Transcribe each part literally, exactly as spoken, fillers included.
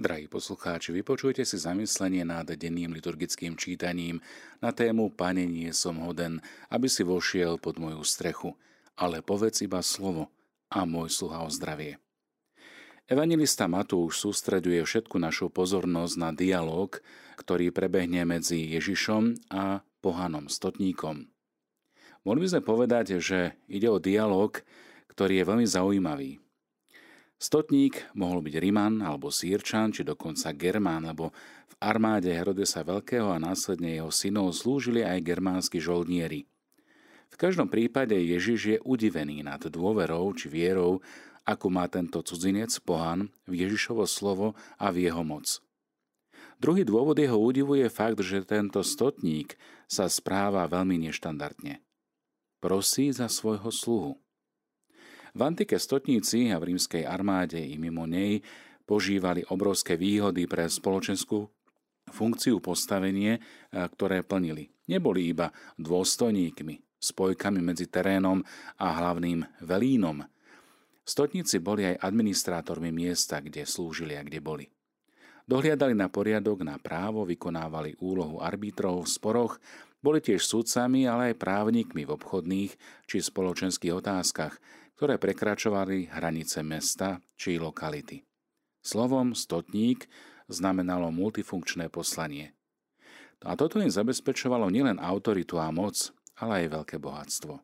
Drahí poslucháči, vypočujte si zamyslenie nad denným liturgickým čítaním na tému Pane, nie som hoden, aby si vošiel pod moju strechu, ale povedz iba slovo a môj sluha ozdravie. Evangelista Matúš sústreďuje všetku našu pozornosť na dialóg, ktorý prebehne medzi Ježišom a pohanom stotníkom. Mohli by sme povedať, že ide o dialóg, ktorý je veľmi zaujímavý. Stotník mohol byť Riman alebo Sýrčan, či dokonca Germán, lebo v armáde Herodesa Veľkého a následne jeho synov slúžili aj germánsky žoldnieri. V každom prípade Ježiš je udivený nad dôverou či vierou, ako má tento cudzinec, pohan, v Ježišovo slovo a v jeho moc. Druhý dôvod jeho údivu je fakt, že tento stotník sa správa veľmi neštandardne. Prosí za svojho sluhu. V antike stotníci a v rímskej armáde i mimo nej požívali obrovské výhody pre spoločenskú funkciu postavenie, ktoré plnili. Neboli iba dôstojníkmi, spojkami medzi terénom a hlavným velínom. Stotníci boli aj administrátormi miesta, kde slúžili a kde boli. Dohliadali na poriadok, na právo, vykonávali úlohu arbitrov v sporoch, boli tiež sudcami, ale aj právnikmi v obchodných či spoločenských otázkach, ktoré prekračovali hranice mesta či lokality. Slovom stotník znamenalo multifunkčné poslanie. A toto im zabezpečovalo nielen autoritu a moc, ale aj veľké bohatstvo.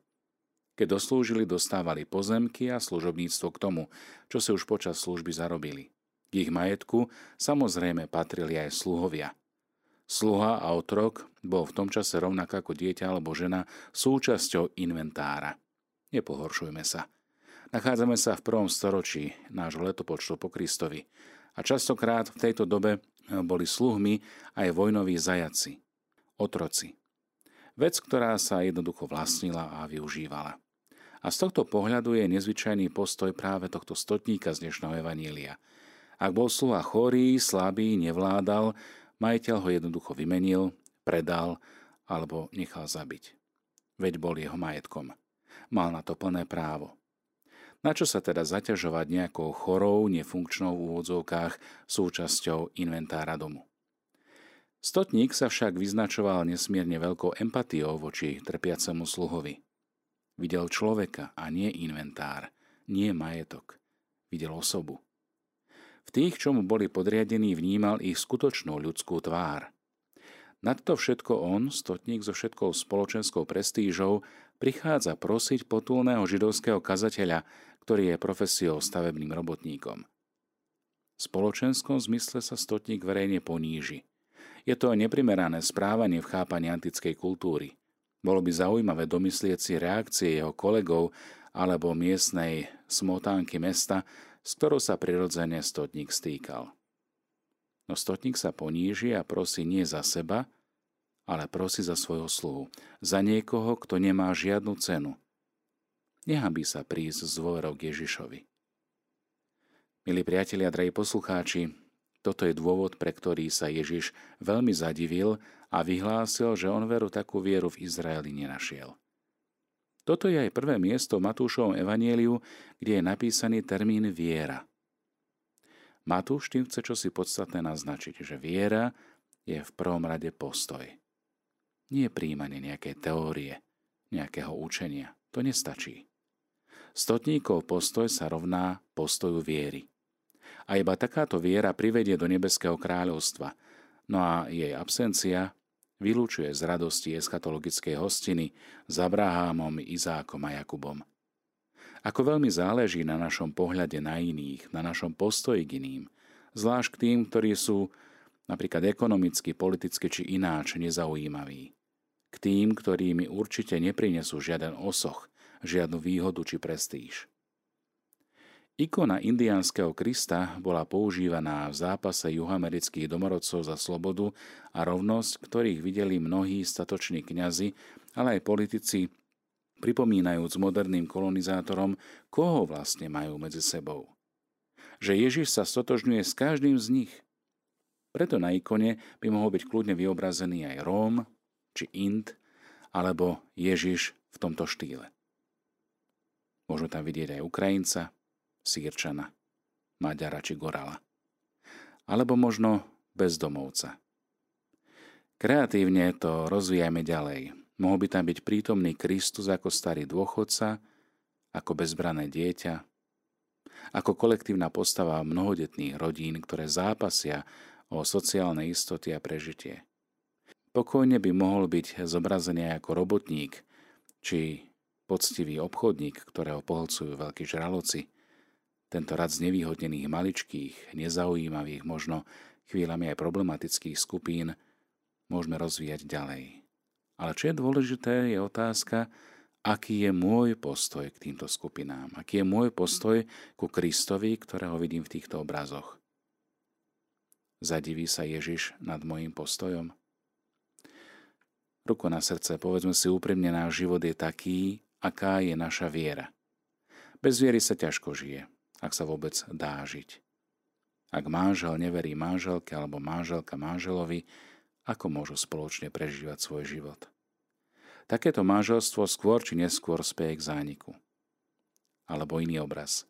Keď doslúžili, dostávali pozemky a služobníctvo k tomu, čo si už počas služby zarobili. K ich majetku samozrejme patrili aj sluhovia. Sluha a otrok bol v tom čase rovnako ako dieťa alebo žena súčasťou inventára. Nepohoršujme sa. Nachádzame sa v prvom storočí nášho letopočtu po Kristovi a častokrát v tejto dobe boli sluhmi aj vojnoví zajaci, otroci. Vec, ktorá sa jednoducho vlastnila a využívala. A z tohto pohľadu je nezvyčajný postoj práve tohto stotníka z dnešného evanília. Ak bol sluha chorý, slabý, nevládal, majiteľ ho jednoducho vymenil, predal alebo nechal zabiť. Veď bol jeho majetkom. Mal na to plné právo. Na čo sa teda zaťažovať nejakou chorou, nefunkčnou v úvodzovkách súčasťou inventára domu? Stotník sa však vyznačoval nesmierne veľkou empatiou voči trpiacemu sluhovi. Videl človeka a nie inventár, nie majetok. Videl osobu. V tých, čo mu boli podriadení, vnímal ich skutočnú ľudskú tvár. Nad to všetko on, stotník so všetkou spoločenskou prestížou, prichádza prosiť potulného židovského kazateľa, ktorý je profesiou stavebným robotníkom. V spoločenskom zmysle sa stotník verejne poníži. Je to neprimerané správanie v chápaní antickej kultúry. Bolo by zaujímavé domyslieť si reakcie jeho kolegov alebo miestnej smotánky mesta, s ktorou sa prirodzene stotník stýkal. No stotník sa poníži a prosí nie za seba, ale prosí za svojho sluhu, za niekoho, kto nemá žiadnu cenu. Nehanbí sa prísť s dôverou k Ježišovi. Milí priatelia, drahí poslucháči, toto je dôvod, pre ktorý sa Ježiš veľmi zadivil a vyhlásil, že on veru takú vieru v Izraeli nenašiel. Toto je aj prvé miesto v Matúšovom evanjeliu, kde je napísaný termín viera. Matúš tým chce čosi podstatné naznačiť, že viera je v prvom rade postoj. Nie prijímanie nejakej teórie, nejakého učenia. To nestačí. Stotníkov postoj sa rovná postoju viery. A iba takáto viera privedie do nebeského kráľovstva, no a jej absencia vylúčuje z radosti eschatologickej hostiny za Abrahámom, Izákom a Jakubom. Ako veľmi záleží na našom pohľade na iných, na našom postoji k iným, zvlášť k tým, ktorí sú napríklad ekonomicky, politicky či ináč nezaujímaví. K tým, ktorí mi určite neprinesú žiaden osoch, žiadnu výhodu či prestíž. Ikona indiánskeho Krista bola používaná v zápase juhoamerických domorodcov za slobodu a rovnosť, ktorých videli mnohí statoční kňazi, ale aj politici, pripomínajúc moderným kolonizátorom, koho vlastne majú medzi sebou. Že Ježiš sa stotožňuje s každým z nich. Preto na ikone by mohol byť kľudne vyobrazený aj Róm, či Ind, alebo Ježiš v tomto štýle. Môžu tam vidieť aj Ukrajinca, Sýrčana, Maďara či Gorala. alebo možno bezdomovca. Kreatívne to rozvíjame ďalej. Mohol by tam byť prítomný Kristus ako starý dôchodca, ako bezbrané dieťa, ako kolektívna postava mnohodetných rodín, ktoré zápasia o sociálne istoty a prežitie. Pokojne by mohol byť zobrazený ako robotník či poctivý obchodník, ktorého pohlcujú veľkí žraloci, tentoraz znevýhodnených maličkých, nezaujímavých, možno chvíľami aj problematických skupín, môžeme rozvíjať ďalej. Ale čo je dôležité, je otázka, aký je môj postoj k týmto skupinám, aký je môj postoj ku Kristovi, ktorého vidím v týchto obrazoch. Zadiví sa Ježiš nad môjim postojom? Ruku na srdce, povedzme si úprimne, náš život je taký, aká je naša viera. Bez viery sa ťažko žije, ak sa vôbec dá žiť. Ak manžel neverí manželke alebo manželka manželovi, ako môžu spoločne prežívať svoj život? Takéto manželstvo skôr či neskôr speje k zániku. Alebo iný obraz.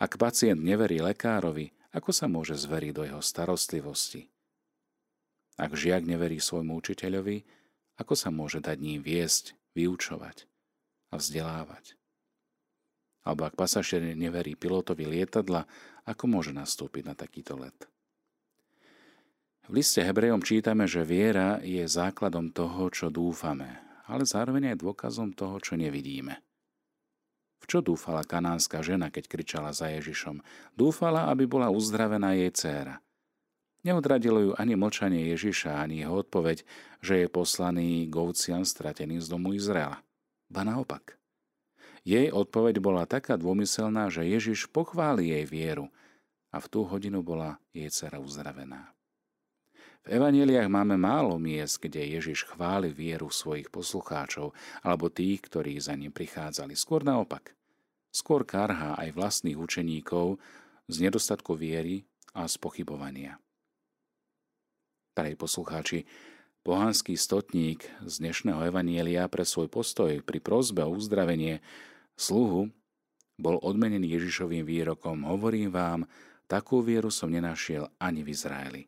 Ak pacient neverí lekárovi, ako sa môže zveriť do jeho starostlivosti? Ak žiak neverí svojmu učiteľovi, ako sa môže dať ním viesť, vyučovať a vzdelávať? Alebo ak pasažier neverí pilotovi lietadla, ako môže nastúpiť na takýto let? V liste Hebrejom čítame, že viera je základom toho, čo dúfame, ale zároveň aj dôkazom toho, čo nevidíme. V čo dúfala kanánska žena, keď kričala za Ježišom? Dúfala, aby bola uzdravená jej dcéra. Neodradilo ju ani mlčanie Ježiša, ani jeho odpoveď, že je poslaný Govcian stratený z domu Izraela. Ba naopak. Jej odpoveď bola taká dômyselná, že Ježiš pochváli jej vieru a v tú hodinu bola jej dcéra uzdravená. V evanjeliách máme málo miest, kde Ježiš chváli vieru svojich poslucháčov alebo tých, ktorí za ním prichádzali. Skôr naopak. Skôr karhá aj vlastných učeníkov z nedostatku viery a z pochybovania. Drahí poslucháči, pohanský stotník z dnešného evanjelia pre svoj postoj pri prosbe o uzdravenie sluhu bol odmenený Ježišovým výrokom: hovorím vám, takú vieru som nenašiel ani v Izraeli.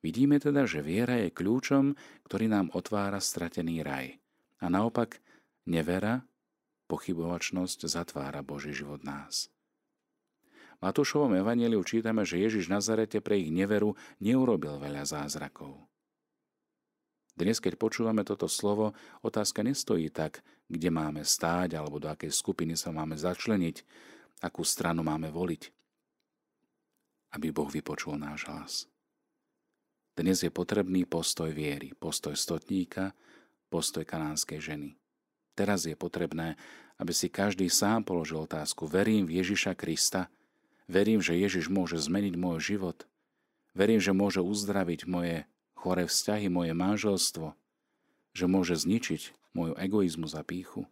Vidíme teda, že viera je kľúčom, ktorý nám otvára stratený raj. A naopak, nevera, pochybovačnosť zatvára Boží život nás. V Matúšovom evanjeliu čítame, že Ježiš v Nazarete pre ich neveru neurobil veľa zázrakov. Dnes, keď počúvame toto slovo, otázka nestojí tak, kde máme stáť alebo do akej skupiny sa máme začleniť, akú stranu máme voliť, aby Boh vypočul náš hlas. Dnes je potrebný postoj viery, postoj stotníka, postoj kanánskej ženy. Teraz je potrebné, aby si každý sám položil otázku: verím v Ježiša Krista, verím, že Ježiš môže zmeniť môj život, verím, že môže uzdraviť moje choré vzťahy, moje manželstvo, že môže zničiť môj egoizmus a pýchu,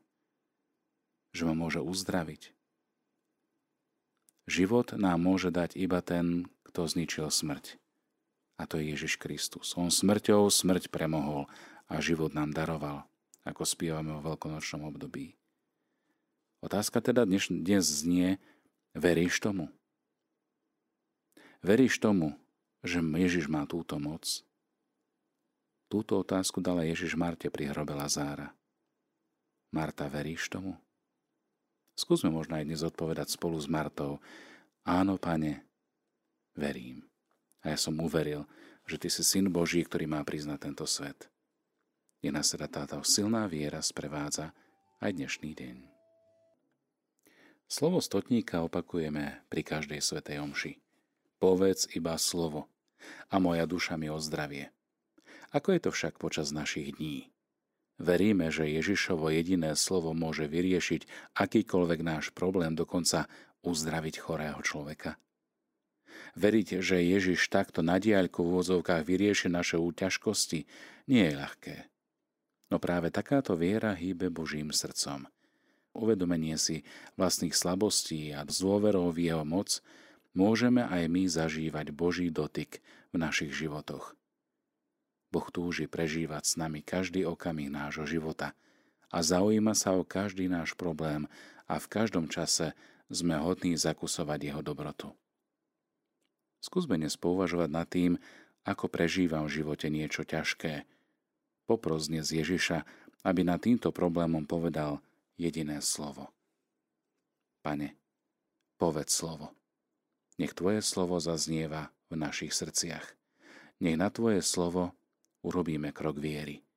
že ma môže uzdraviť. Život nám môže dať iba ten, kto zničil smrť. A to je Ježiš Kristus. On smrťou smrť premohol a život nám daroval, ako spievame vo veľkonočnom období. Otázka teda dnes, dnes znie: veríš tomu? Veríš tomu, že Ježiš má túto moc? Túto otázku dala Ježiš Marte pri hrobe Lazára. Marta, veríš tomu? Skúsme možno aj dnes odpovedať spolu s Martou: áno, Pane, verím. A ja som uveril, že Ty si Syn Boží, ktorý má priznať tento svet. Je nás teda táto silná viera sprevádza aj dnešný deň. Slovo stotníka opakujeme pri každej svätej omši. Povedz iba slovo a moja duša mi ozdravie. Ako je to však počas našich dní? Veríme, že Ježišovo jediné slovo môže vyriešiť akýkoľvek náš problém, dokonca uzdraviť chorého človeka? Veriť, že Ježiš takto na diaľku v úvodzovkách vyrieši naše ťažkosti, nie je ľahké. No práve takáto viera hýbe Božím srdcom. Uvedomenie si vlastných slabostí a dôverov v jeho moc môžeme aj my zažívať Boží dotyk v našich životoch. Boh túži prežívať s nami každý okamih nášho života a zaujíma sa o každý náš problém a v každom čase sme hodní zakusovať jeho dobrotu. Skúsme dnes pouvažovať nad tým, ako prežívam v živote niečo ťažké. Popros dnes Ježiša, aby nad týmto problémom povedal jediné slovo. Pane, povedz slovo. Nech Tvoje slovo zaznieva v našich srdciach. Nech na Tvoje slovo urobíme krok viery.